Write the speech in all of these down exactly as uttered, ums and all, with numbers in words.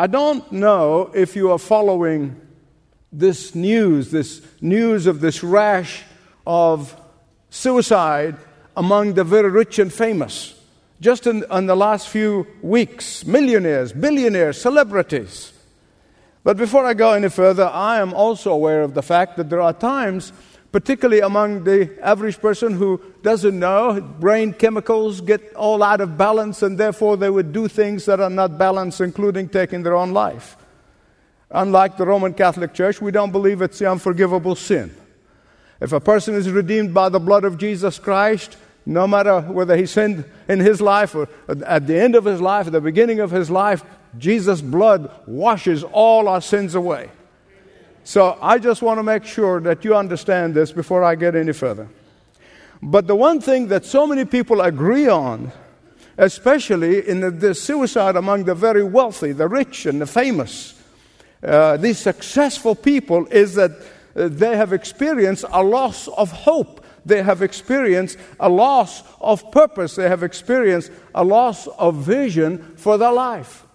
I don't know if you are following this news, this news of this rash of suicide among the very rich and famous. Just in, in the last few weeks, millionaires, billionaires, celebrities. But before I go any further, I am also aware of the fact that there are times, particularly among the average person who doesn't know, brain chemicals get all out of balance, and therefore they would do things that are not balanced, including taking their own life. Unlike the Roman Catholic Church, we don't believe it's the unforgivable sin. If a person is redeemed by the blood of Jesus Christ, no matter whether he sinned in his life or at the end of his life, at the beginning of his life, Jesus' blood washes all our sins away. So I just want to make sure that you understand this before I get any further. But the one thing that so many people agree on, especially in the, the suicide among the very wealthy, the rich and the famous, uh, these successful people, is that uh, they have experienced a loss of hope. They have experienced a loss of purpose. They have experienced a loss of vision for their life.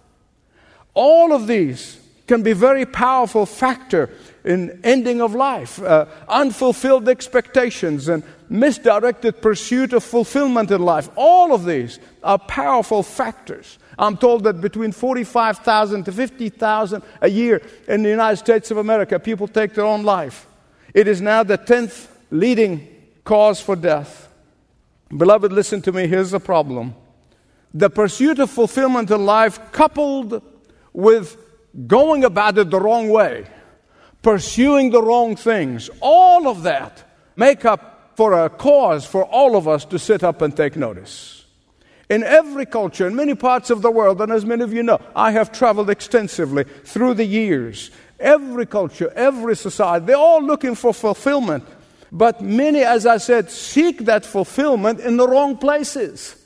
All of these can be very powerful factor in ending of life. Uh, unfulfilled expectations and misdirected pursuit of fulfillment in life. All of these are powerful factors. I'm told that between forty-five thousand to fifty thousand a year in the United States of America, people take their own life. It is now the tenth leading cause for death. Beloved, listen to me. Here's the problem. The pursuit of fulfillment in life, coupled with going about it the wrong way, pursuing the wrong things, all of that make up for a cause for all of us to sit up and take notice. In every culture, in many parts of the world, and as many of you know, I have traveled extensively through the years. Every culture, every society, they're all looking for fulfillment. But many, as I said, seek that fulfillment in the wrong places.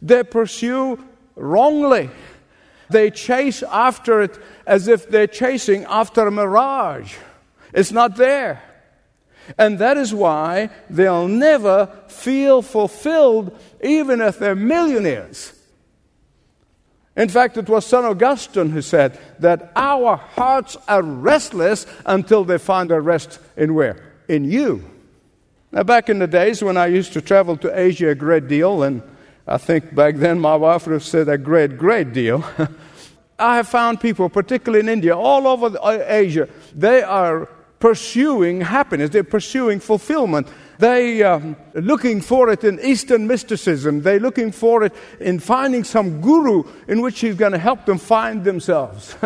They pursue wrongly. They chase after it as if they're chasing after a mirage. It's not there. And that is why they'll never feel fulfilled, even if they're millionaires. In fact, it was Saint Augustine who said that our hearts are restless until they find a rest in where? In you. Now, back in the days when I used to travel to Asia a great deal, and I think back then my wife would have said a great, great deal. I have found people, particularly in India, all over Asia, they are pursuing happiness. They're pursuing fulfillment. They um, are looking for it in Eastern mysticism. They're looking for it in finding some guru in which he's going to help them find themselves.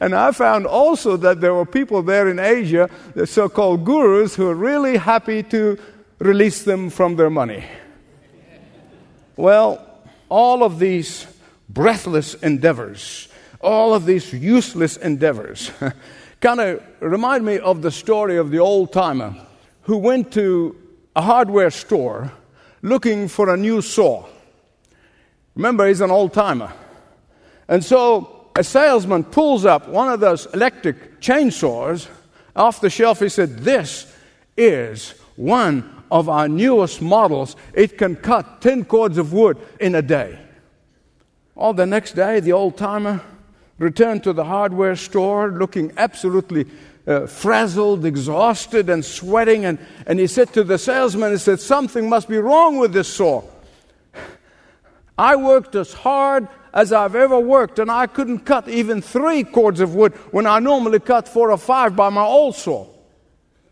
And I found also that there were people there in Asia, the so-called gurus, who are really happy to release them from their money. Well, all of these breathless endeavors, all of these useless endeavors, kind of remind me of the story of the old-timer who went to a hardware store looking for a new saw. Remember, he's an old-timer. And so a salesman pulls up one of those electric chainsaws off the shelf. He said, "This is one of our newest models. It can cut ten cords of wood in a day." All the next day, the old-timer returned to the hardware store looking absolutely uh, frazzled, exhausted, and sweating. And, and he said to the salesman, he said, "Something must be wrong with this saw. I worked as hard as I've ever worked, and I couldn't cut even three cords of wood when I normally cut four or five by my old saw."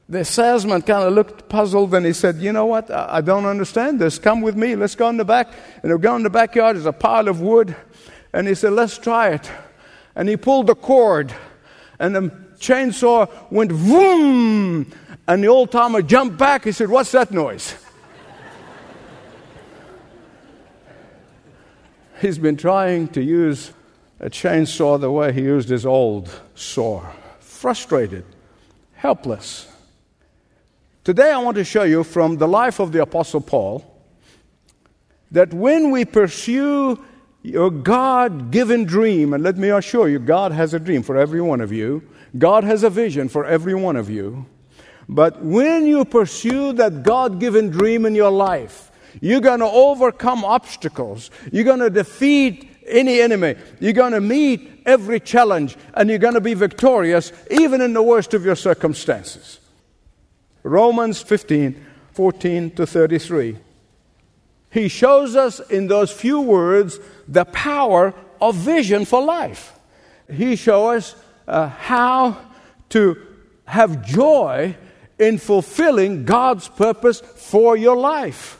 The salesman kind of looked puzzled, and he said, "You know what? I don't understand this. Come with me. Let's go in the back." And we go in the backyard. There's a pile of wood. And he said, "Let's try it." And he pulled the cord. And the chainsaw went vroom. And the old-timer jumped back. He said, "What's that noise?" He's been trying to use a chainsaw the way he used his old saw. Frustrated. Helpless. Today I want to show you from the life of the Apostle Paul that when we pursue your God-given dream, and let me assure you, God has a dream for every one of you. God has a vision for every one of you. But when you pursue that God-given dream in your life, you're going to overcome obstacles. You're going to defeat any enemy. You're going to meet every challenge, and you're going to be victorious, even in the worst of your circumstances. Romans fifteen, fourteen to thirty-three. He shows us in those few words the power of vision for life. He shows us uh, how to have joy in fulfilling God's purpose for your life.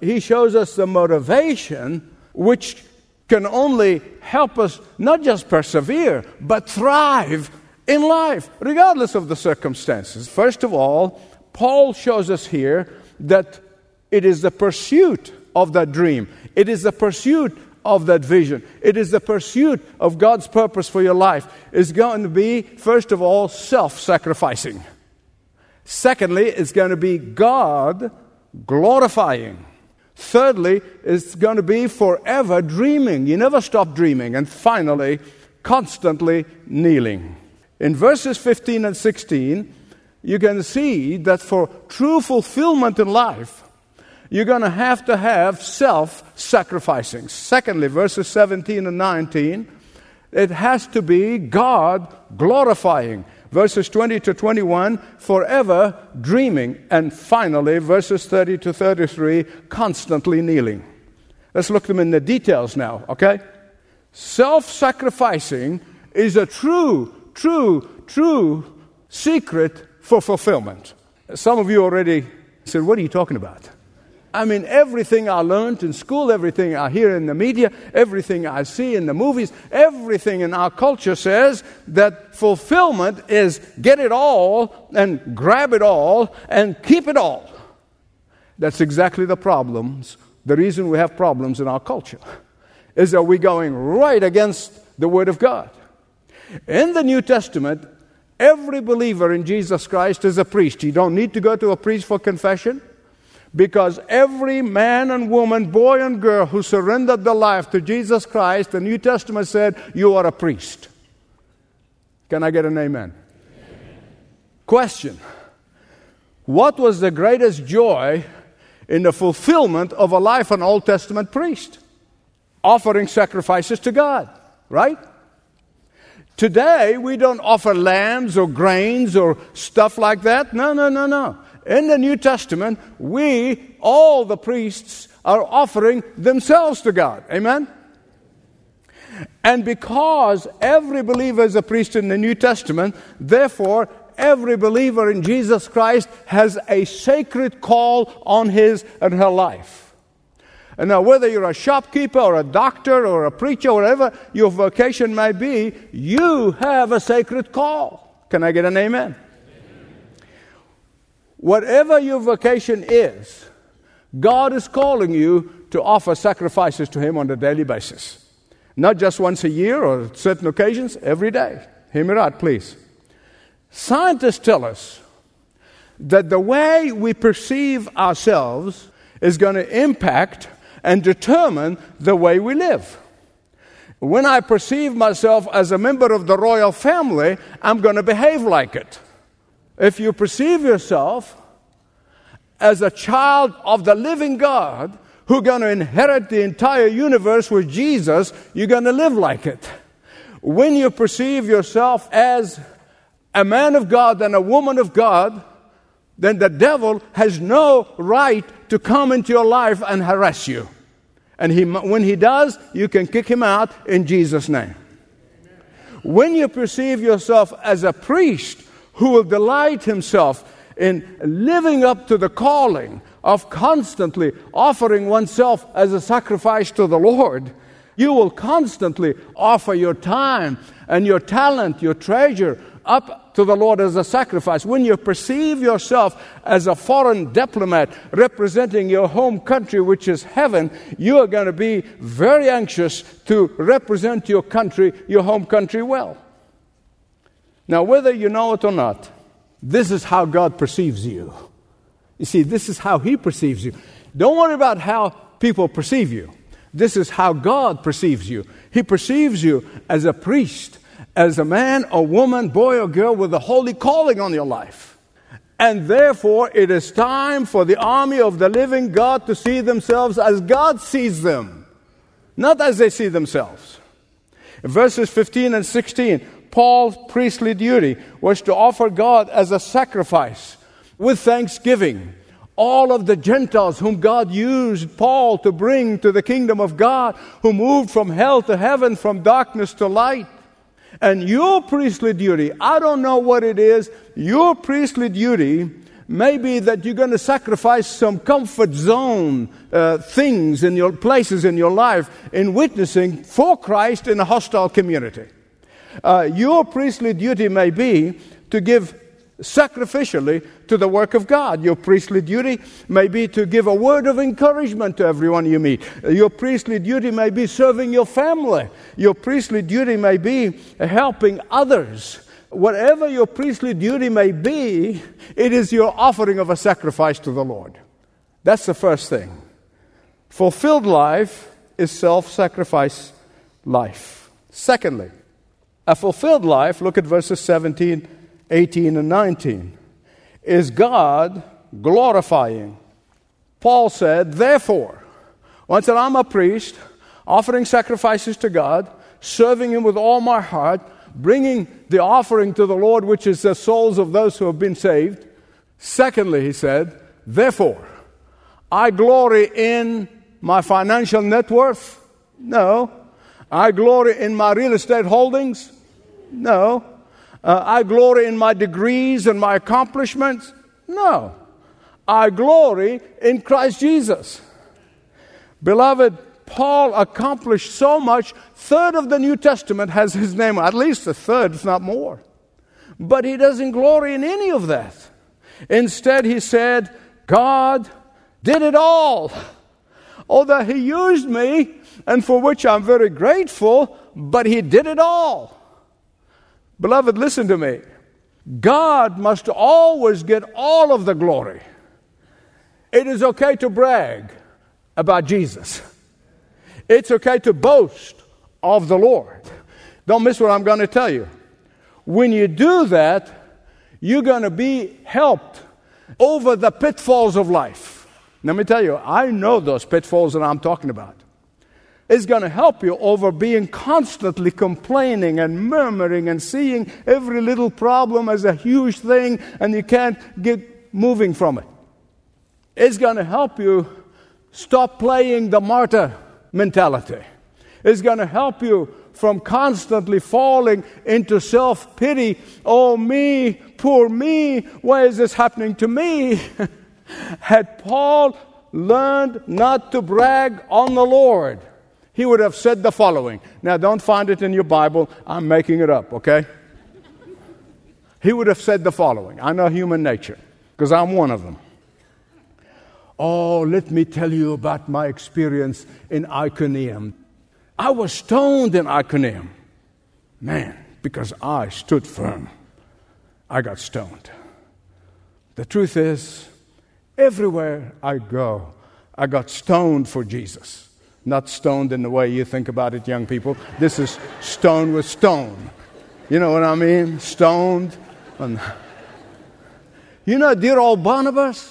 He shows us the motivation which can only help us not just persevere, but thrive in life, regardless of the circumstances. First of all, Paul shows us here that it is the pursuit of that dream. It is the pursuit of that vision. It is the pursuit of God's purpose for your life. It's going to be, first of all, self-sacrificing. Secondly, it's going to be God-glorifying. Thirdly, it's going to be forever dreaming. You never stop dreaming. And finally, constantly kneeling. In verses fifteen and sixteen, you can see that for true fulfillment in life, you're going to have to have self-sacrificing. Secondly, verses seventeen and nineteen, it has to be God-glorifying. Verses twenty to twenty-one, forever dreaming. And finally, verses thirty to thirty-three, constantly kneeling. Let's look them in the details now, okay? Self-sacrificing is a true, true, true secret for fulfillment. Some of you already said, what are you talking about? I mean, everything I learned in school, everything I hear in the media, everything I see in the movies, everything in our culture says that fulfillment is get it all and grab it all and keep it all. That's exactly the problems. The reason we have problems in our culture is that we're going right against the Word of God. In the New Testament, every believer in Jesus Christ is a priest. You don't need to go to a priest for confession. Because every man and woman, boy and girl who surrendered their life to Jesus Christ, the New Testament said, you are a priest. Can I get an amen? Amen. Question. What was the greatest joy in the fulfillment of a life an Old Testament priest? Offering sacrifices to God, right? Today, we don't offer lambs or grains or stuff like that. No, no, no, no. In the New Testament, we, all the priests, are offering themselves to God. Amen? And because every believer is a priest in the New Testament, therefore, every believer in Jesus Christ has a sacred call on his and her life. And now, whether you're a shopkeeper or a doctor or a preacher or whatever your vocation may be, you have a sacred call. Can I get an amen? Whatever your vocation is, God is calling you to offer sacrifices to Him on a daily basis. Not just once a year or on certain occasions, every day. Hear me out, please. Scientists tell us that the way we perceive ourselves is going to impact and determine the way we live. When I perceive myself as a member of the royal family, I'm going to behave like it. If you perceive yourself as a child of the living God who's going to inherit the entire universe with Jesus, you're going to live like it. When you perceive yourself as a man of God and a woman of God, then the devil has no right to come into your life and harass you. And he, when he does, you can kick him out in Jesus' name. When you perceive yourself as a priest, who will delight himself in living up to the calling of constantly offering oneself as a sacrifice to the Lord, you will constantly offer your time and your talent, your treasure, up to the Lord as a sacrifice. When you perceive yourself as a foreign diplomat representing your home country, which is heaven, you are going to be very anxious to represent your country, your home country, well. Now, whether you know it or not, this is how God perceives you. You see, this is how He perceives you. Don't worry about how people perceive you. This is how God perceives you. He perceives you as a priest, as a man or woman, boy or girl with a holy calling on your life. And therefore, it is time for the army of the living God to see themselves as God sees them. not as they see themselves. In verses fifteen and sixteen, Paul's priestly duty was to offer God as a sacrifice with thanksgiving. All of the Gentiles whom God used Paul to bring to the kingdom of God, who moved from hell to heaven, from darkness to light. And your priestly duty, I don't know what it is, your priestly duty may be that you're going to sacrifice some comfort zone uh, things in your places in your life in witnessing for Christ in a hostile community. Uh, your priestly duty may be to give sacrificially to the work of God. Your priestly duty may be to give a word of encouragement to everyone you meet. Your priestly duty may be serving your family. Your priestly duty may be helping others. Whatever your priestly duty may be, it is your offering of a sacrifice to the Lord. That's the first thing. Fulfilled life is self-sacrifice life. Secondly, a fulfilled life, look at verses seventeen, eighteen, and nineteen, is God glorifying. Paul said, therefore, once that I'm a priest, offering sacrifices to God, serving Him with all my heart, bringing the offering to the Lord, which is the souls of those who have been saved. Secondly, he said, therefore, I glory in my financial net worth? No. I glory in my real estate holdings? No. Uh, I glory in my degrees and my accomplishments? No. I glory in Christ Jesus. Beloved, Paul accomplished so much. Third of the New Testament has his name, at least a third, if not more. But he doesn't glory in any of that. Instead, he said, God did it all. Although He used me, and for which I'm very grateful, but He did it all. Beloved, listen to me. God must always get all of the glory. It is okay to brag about Jesus. It's okay to boast of the Lord. Don't miss what I'm going to tell you. When you do that, you're going to be helped over the pitfalls of life. Let me tell you, I know those pitfalls that I'm talking about. It's going to help you over being constantly complaining and murmuring and seeing every little problem as a huge thing and you can't get moving from it. It's going to help you stop playing the martyr mentality. It's going to help you from constantly falling into self-pity. Oh, me, poor me, why is this happening to me? Had Paul learned not to brag on the Lord, he would have said the following. Now, don't find it in your Bible. I'm making it up, okay? He would have said the following. I know human nature, because I'm one of them. Oh, let me tell you about my experience in Iconium. I was stoned in Iconium. Man, because I stood firm, I got stoned. The truth is, everywhere I go, I got stoned for Jesus. Not stoned in the way you think about it, young people. This is stoned with stone. You know what I mean? Stoned. You know, dear old Barnabas?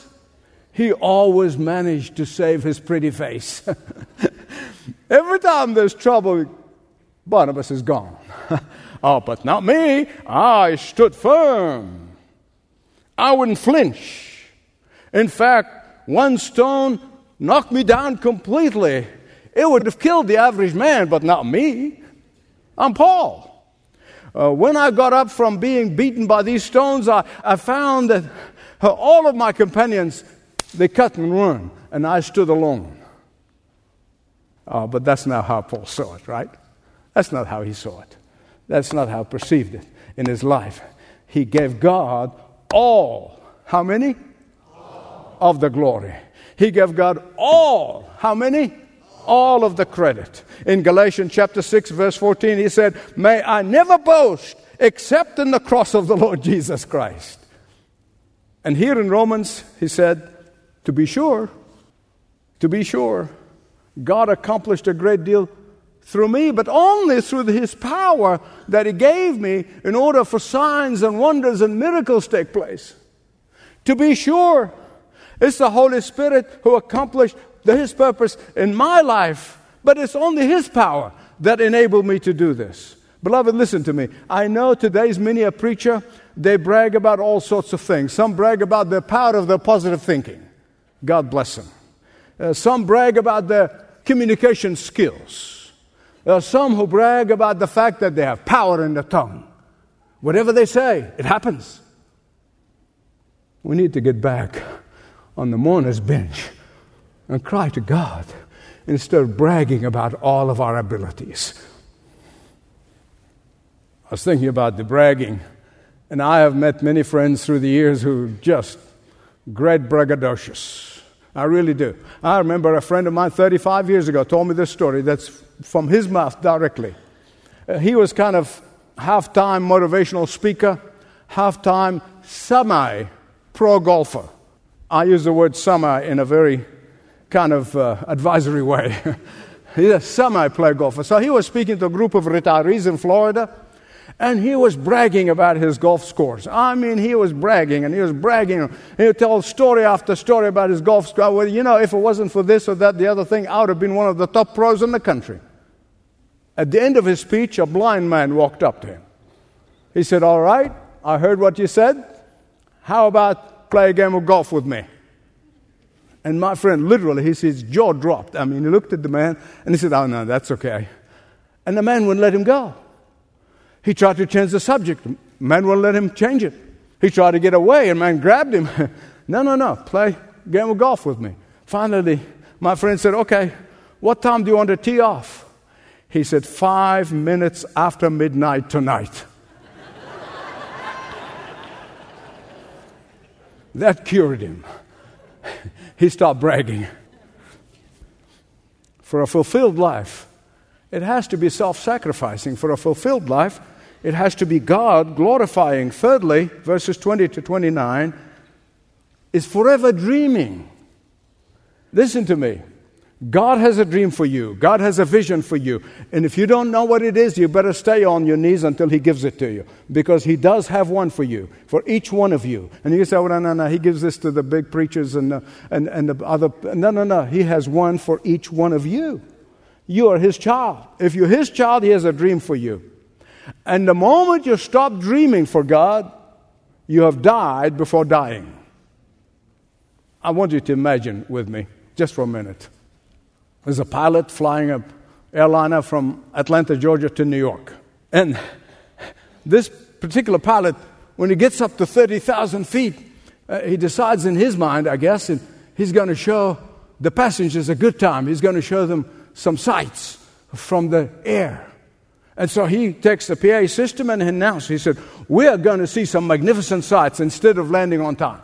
He always managed to save his pretty face. Every time there's trouble, Barnabas is gone. Oh, but not me. I stood firm. I wouldn't flinch. In fact, one stone knocked me down completely. It would have killed the average man, but not me. I'm Paul. Uh, when I got up from being beaten by these stones, I, I found that all of my companions, they cut and run, and I stood alone. Oh, but that's not how Paul saw it, right? That's not how he saw it. That's not how he perceived it in his life. He gave God all. How many? All. Of the glory. He gave God all. How many? All. All of the credit. In Galatians chapter six, verse fourteen, he said, may I never boast except in the cross of the Lord Jesus Christ. And here in Romans, he said, To be sure, to be sure, God accomplished a great deal through me, but only through His power that He gave me in order for signs and wonders and miracles to take place. To be sure, it's the Holy Spirit who accomplished His purpose in my life, But it's only His power that enabled me to do this. Beloved, listen to me. I know today's many a preacher, they brag about all sorts of things. Some brag about the power of their positive thinking. God bless them. Uh, some brag about their communication skills. There are some who brag about the fact that they have power in the tongue. Whatever they say, it happens. We need to get back on the mourner's bench and cry to God instead of bragging about all of our abilities. I was thinking about the bragging, and I have met many friends through the years who just great braggadocious. I really do. I remember a friend of mine thirty-five years ago told me this story that's from his mouth directly. Uh, he was kind of half-time motivational speaker, half-time semi-pro golfer. I use the word semi in a very kind of uh, advisory way. He's a semi-pro golfer. So he was speaking to a group of retirees in Florida, and he was bragging about his golf scores. I mean, he was bragging, and he was bragging. He would tell story after story about his golf score. Well, you know, if it wasn't for this or that, the other thing, I would have been one of the top pros in the country. At the end of his speech, a blind man walked up to him. He said, all right, I heard what you said. How about play a game of golf with me? And my friend, literally, his, his jaw dropped. I mean, he looked at the man, and he said, oh, no, that's okay. And the man wouldn't let him go. He tried to change the subject. Man wouldn't let him change it. He tried to get away, and man grabbed him. no, no, no. Play a game of golf with me. Finally, my friend said, okay, what time do you want to tee off? He said, five minutes after midnight tonight. That cured him. He stopped bragging. For a fulfilled life, it has to be self-sacrificing. For a fulfilled life, it has to be God glorifying. Thirdly, verses twenty to twenty-nine is forever dreaming. Listen to me. God has a dream for you. God has a vision for you. And if you don't know what it is, you better stay on your knees until He gives it to you. Because He does have one for you, for each one of you. And you say, well, no, no, no, He gives this to the big preachers and the, and, and the other. No, no, no. He has one for each one of you. You are His child. If you're His child, He has a dream for you. And the moment you stop dreaming for God, you have died before dying. I want you to imagine with me, just for a minute. There's a pilot flying an airliner from Atlanta, Georgia to New York. And this particular pilot, when he gets up to thirty thousand feet, uh, he decides in his mind, I guess, and he's going to show the passengers a good time. He's going to show them some sights from the air. And so he takes the P A system and announces, he said, we are going to see some magnificent sights instead of landing on time.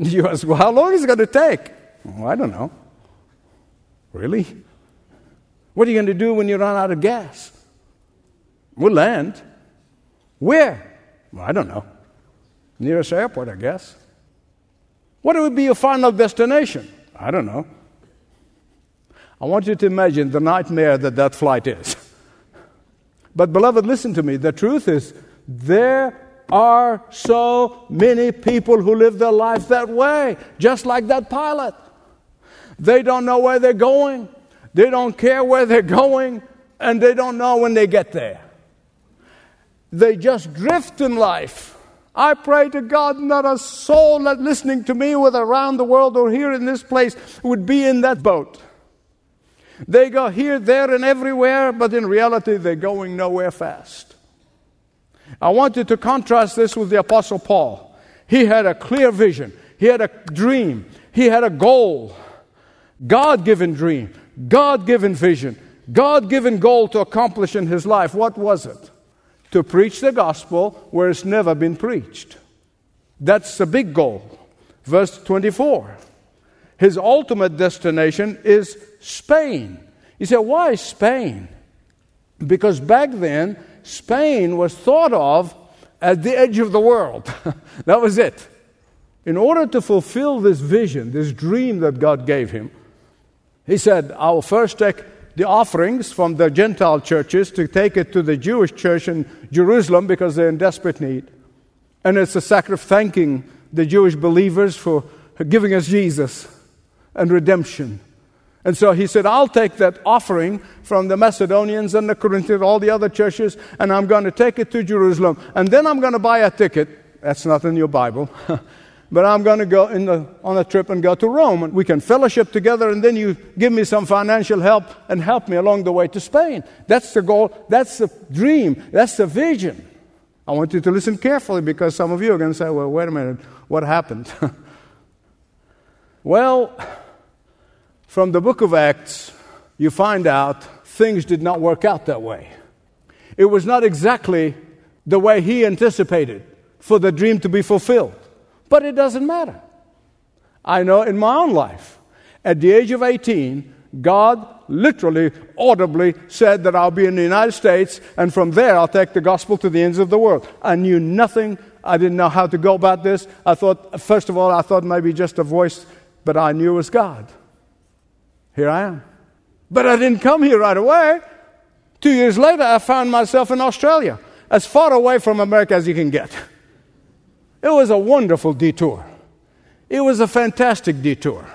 You ask, well, how long is it going to take? Well, I don't know. Really? What are you going to do when you run out of gas? We'll land. Where? Well, I don't know. Nearest airport, I guess. What would be your final destination? I don't know. I want you to imagine the nightmare that that flight is. But, beloved, listen to me. The truth is, there are so many people who live their life that way, just like that pilot. They don't know where they're going. They don't care where they're going. And they don't know when they get there. They just drift in life. I pray to God not a soul that listening to me, whether around the world or here in this place, would be in that boat. They go here, there, and everywhere, but in reality, they're going nowhere fast. I want you to contrast this with the Apostle Paul. He had a clear vision. He had a dream. He had a goal. God-given dream, God-given vision, God-given goal to accomplish in his life. What was it? To preach the gospel where it's never been preached. That's the big goal. Verse twenty-four. His ultimate destination is Spain. You say, why Spain? Because back then, Spain was thought of as the edge of the world. That was it. In order to fulfill this vision, this dream that God gave him, He said, I will first take the offerings from the Gentile churches to take it to the Jewish church in Jerusalem because they're in desperate need. And it's a sacrament of thanking the Jewish believers for giving us Jesus and redemption. And so he said, I'll take that offering from the Macedonians and the Corinthians, all the other churches, and I'm going to take it to Jerusalem. And then I'm going to buy a ticket. That's not in your Bible. But I'm going to go in the, on a trip and go to Rome. And we can fellowship together, and then you give me some financial help and help me along the way to Spain. That's the goal. That's the dream. That's the vision. I want you to listen carefully, because some of you are going to say, well, wait a minute, what happened? Well, from the book of Acts, you find out things did not work out that way. It was not exactly the way he anticipated for the dream to be fulfilled. But it doesn't matter. I know in my own life, at the age of eighteen, God literally, audibly said that I'll be in the United States, and from there I'll take the gospel to the ends of the world. I knew nothing. I didn't know how to go about this. I thought, first of all, I thought maybe just a voice, but I knew it was God. Here I am. But I didn't come here right away. Two years later, I found myself in Australia, as far away from America as you can get. It was a wonderful detour. It was a fantastic detour.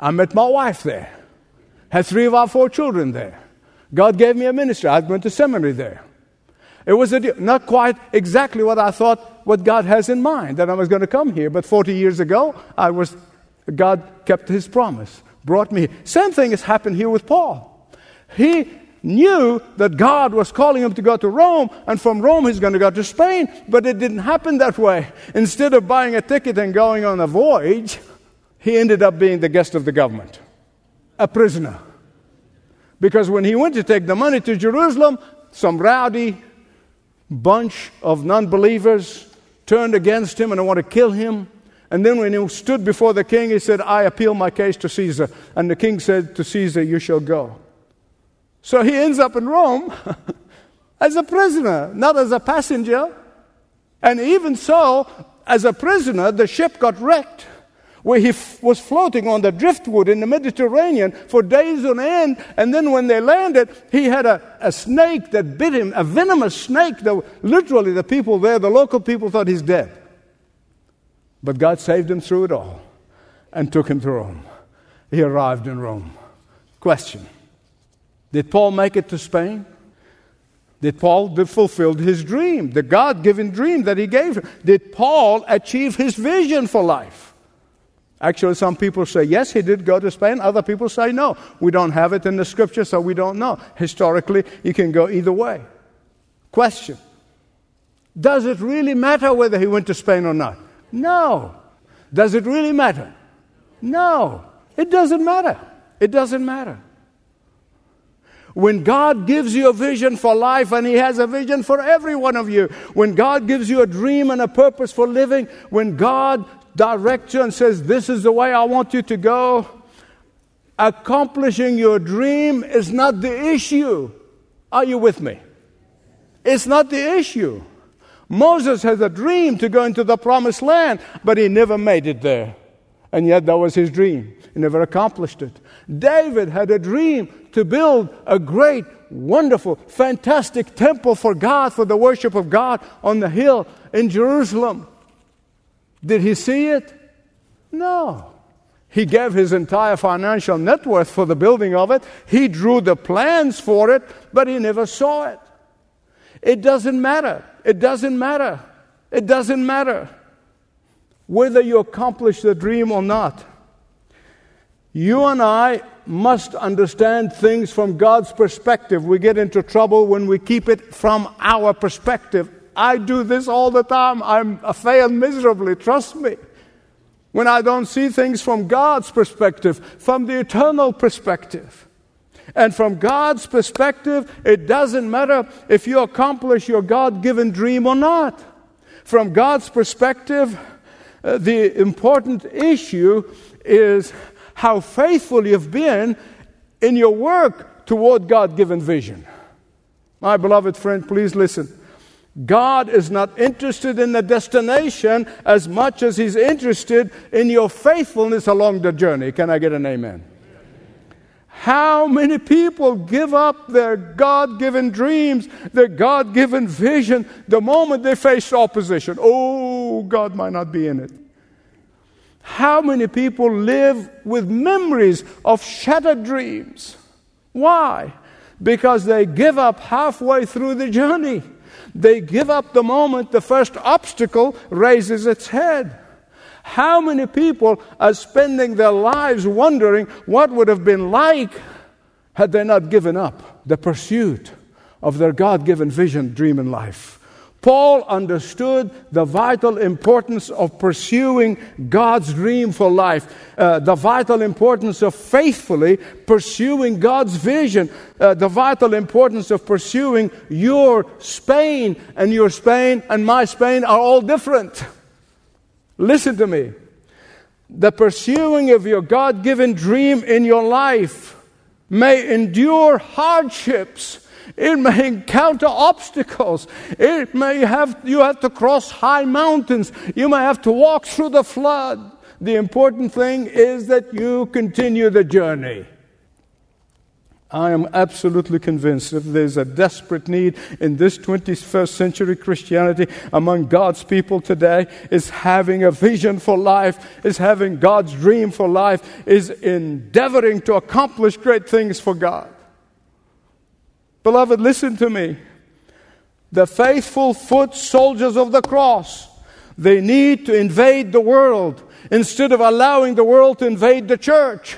I met my wife there. Had three of our four children there. God gave me a ministry. I went to seminary there. It was a de- not quite exactly what I thought, what God has in mind, that I was going to come here. But forty years ago, I was. God kept His promise, brought me here. Same thing has happened here with Paul. He knew that God was calling him to go to Rome, and from Rome he's going to go to Spain, but it didn't happen that way. Instead of buying a ticket and going on a voyage, he ended up being the guest of the government, a prisoner. Because when he went to take the money to Jerusalem, some rowdy bunch of non-believers turned against him and they wanted to kill him. And then when he stood before the king, he said, I appeal my case to Caesar. And the king said, to Caesar you shall go. So he ends up in Rome as a prisoner, not as a passenger. And even so, as a prisoner, the ship got wrecked, where he f- was floating on the driftwood in the Mediterranean for days on end. And then when they landed, he had a, a snake that bit him, a venomous snake. That literally the people there, the local people, thought he's dead. But God saved him through it all and took him to Rome. He arrived in Rome. Question. Did Paul make it to Spain? Did Paul fulfill his dream, the God-given dream that he gave him? Did Paul achieve his vision for life? Actually, some people say, yes, he did go to Spain. Other people say, no, we don't have it in the Scripture, so we don't know. Historically, you can go either way. Question. Does it really matter whether he went to Spain or not? No. Does it really matter? No. It doesn't matter. It doesn't matter. When God gives you a vision for life, and He has a vision for every one of you, when God gives you a dream and a purpose for living, when God directs you and says, this is the way I want you to go, accomplishing your dream is not the issue. Are you with me? It's not the issue. Moses has a dream to go into the promised land, but he never made it there. And yet that was his dream. He never accomplished it. David had a dream to build a great, wonderful, fantastic temple for God, for the worship of God on the hill in Jerusalem. Did he see it? No. He gave his entire financial net worth for the building of it. He drew the plans for it, but he never saw it. It doesn't matter. It doesn't matter. It doesn't matter whether you accomplish the dream or not. You and I must understand things from God's perspective. We get into trouble when we keep it from our perspective. I do this all the time. I'm, I fail miserably, trust me. When I don't see things from God's perspective, from the eternal perspective. And from God's perspective, it doesn't matter if you accomplish your God-given dream or not. From God's perspective, uh, the important issue is how faithful you've been in your work toward God-given vision. My beloved friend, please listen. God is not interested in the destination as much as He's interested in your faithfulness along the journey. Can I get an amen? How many people give up their God-given dreams, their God-given vision, the moment they face opposition? Oh, God might not be in it. How many people live with memories of shattered dreams? Why? Because they give up halfway through the journey. They give up the moment the first obstacle raises its head. How many people are spending their lives wondering what would have been like had they not given up the pursuit of their God-given vision, dream, and life? Paul understood the vital importance of pursuing God's dream for life, uh, the vital importance of faithfully pursuing God's vision, uh, the vital importance of pursuing your Spain, and your Spain and my Spain are all different. Listen to me. The pursuing of your God-given dream in your life may endure hardships. It may encounter obstacles. It may have, you have to cross high mountains. You may have to walk through the flood. The important thing is that you continue the journey. I am absolutely convinced that there's a desperate need in this twenty-first century Christianity among God's people today is having a vision for life, is having God's dream for life, is endeavoring to accomplish great things for God. Beloved, listen to me. The faithful foot soldiers of the cross, they need to invade the world instead of allowing the world to invade the church.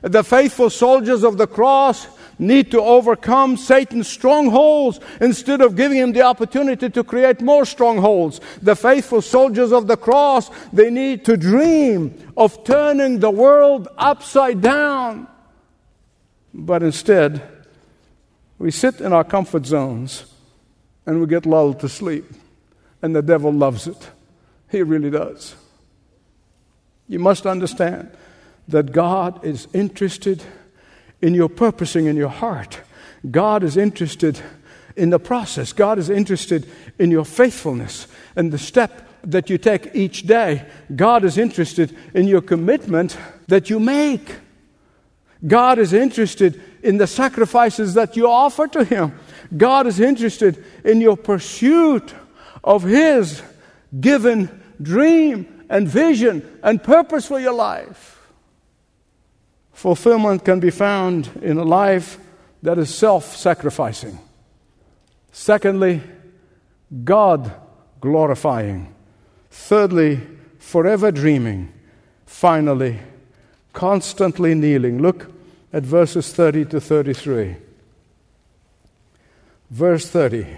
The faithful soldiers of the cross need to overcome Satan's strongholds instead of giving him the opportunity to create more strongholds. The faithful soldiers of the cross, they need to dream of turning the world upside down. But instead, we sit in our comfort zones and we get lulled to sleep. And the devil loves it. He really does. You must understand that God is interested in your purposing in your heart. God is interested in the process. God is interested in your faithfulness and the step that you take each day. God is interested in your commitment that you make. God is interested in the sacrifices that you offer to Him. God is interested in your pursuit of His given dream and vision and purpose for your life. Fulfillment can be found in a life that is self-sacrificing. Secondly, God-glorifying. Thirdly, forever dreaming. Finally, constantly kneeling. Look at verses thirty to thirty-three. Verse thirty.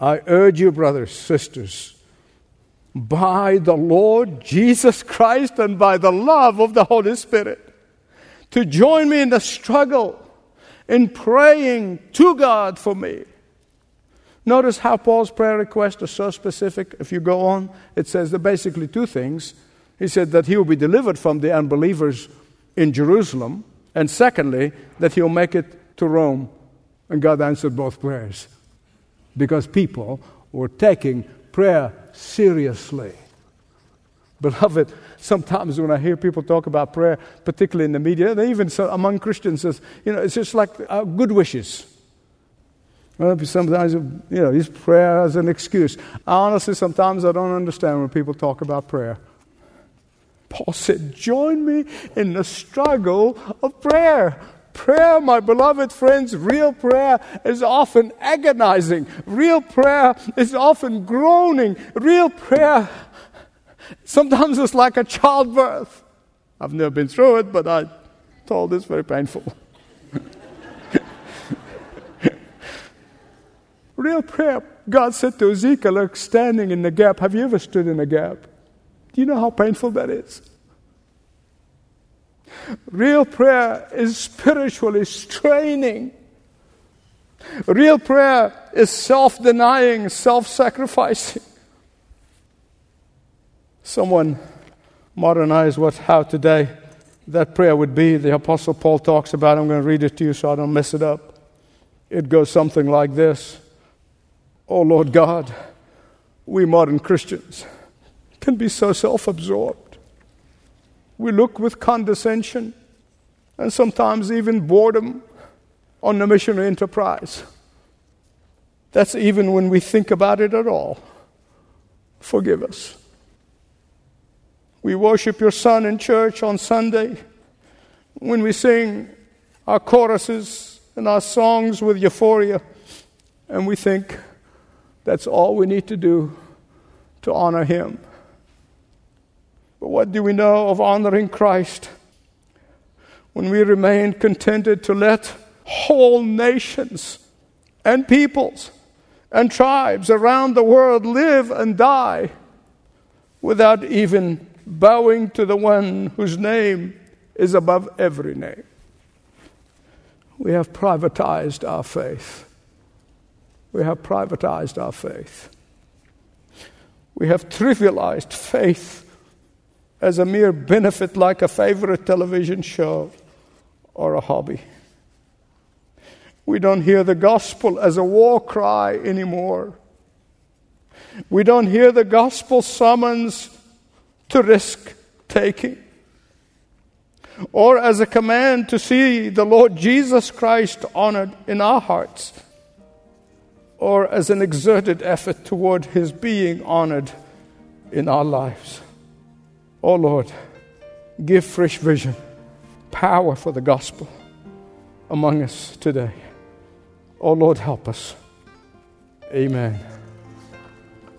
I urge you, brothers, sisters, by the Lord Jesus Christ and by the love of the Holy Spirit, to join me in the struggle in praying to God for me. Notice how Paul's prayer requests are so specific. If you go on, it says that basically two things. He said that he will be delivered from the unbelievers in Jerusalem, and secondly, that he'll make it to Rome. And God answered both prayers because people were taking prayer seriously. Beloved, sometimes when I hear people talk about prayer, particularly in the media, they even so among Christians, you know, it's just like uh, good wishes. Well, sometimes, you know, use prayer as an excuse. I honestly, sometimes I don't understand when people talk about prayer. Paul said, join me in the struggle of prayer. Prayer, my beloved friends, real prayer is often agonizing. Real prayer is often groaning. Real prayer, sometimes it's like a childbirth. I've never been through it, but I'm told it's very painful. Real prayer, God said to Ezekiel, look, standing in the gap. Have you ever stood in a gap? Do you know how painful that is? Real prayer is spiritually straining. Real prayer is self-denying, self-sacrificing. Someone modernized what how today that prayer would be. The Apostle Paul talks about it. I'm going to read it to you so I don't mess it up. It goes something like this. Oh Lord God, we modern Christians can be so self-absorbed. We look with condescension and sometimes even boredom on the missionary enterprise. That's even when we think about it at all. Forgive us. We worship your Son in church on Sunday. When we sing our choruses and our songs with euphoria, and we think that's all we need to do to honor him. But what do we know of honoring Christ when we remain contented to let whole nations and peoples and tribes around the world live and die without even bowing to the one whose name is above every name? We have privatized our faith. We have privatized our faith. We have trivialized faith as a mere benefit, like a favorite television show or a hobby. We don't hear the gospel as a war cry anymore. We don't hear the gospel summons to risk-taking, or as a command to see the Lord Jesus Christ honored in our hearts, or as an exerted effort toward his being honored in our lives. Oh Lord, give fresh vision, power for the gospel among us today. Oh Lord, help us. Amen.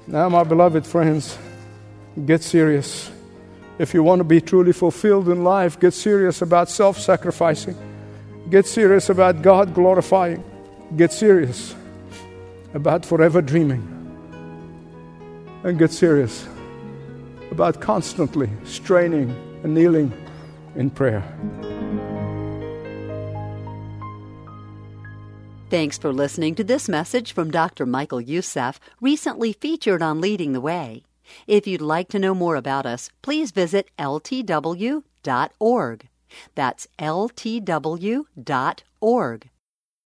Now, my beloved friends, get serious. If you want to be truly fulfilled in life, get serious about self-sacrificing. Get serious about God glorifying. Get serious about forever dreaming. And get serious about constantly straining and kneeling in prayer. Thanks for listening to this message from Doctor Michael Youssef, recently featured on Leading the Way. If you'd like to know more about us, please visit L T W dot org. That's L T W dot org.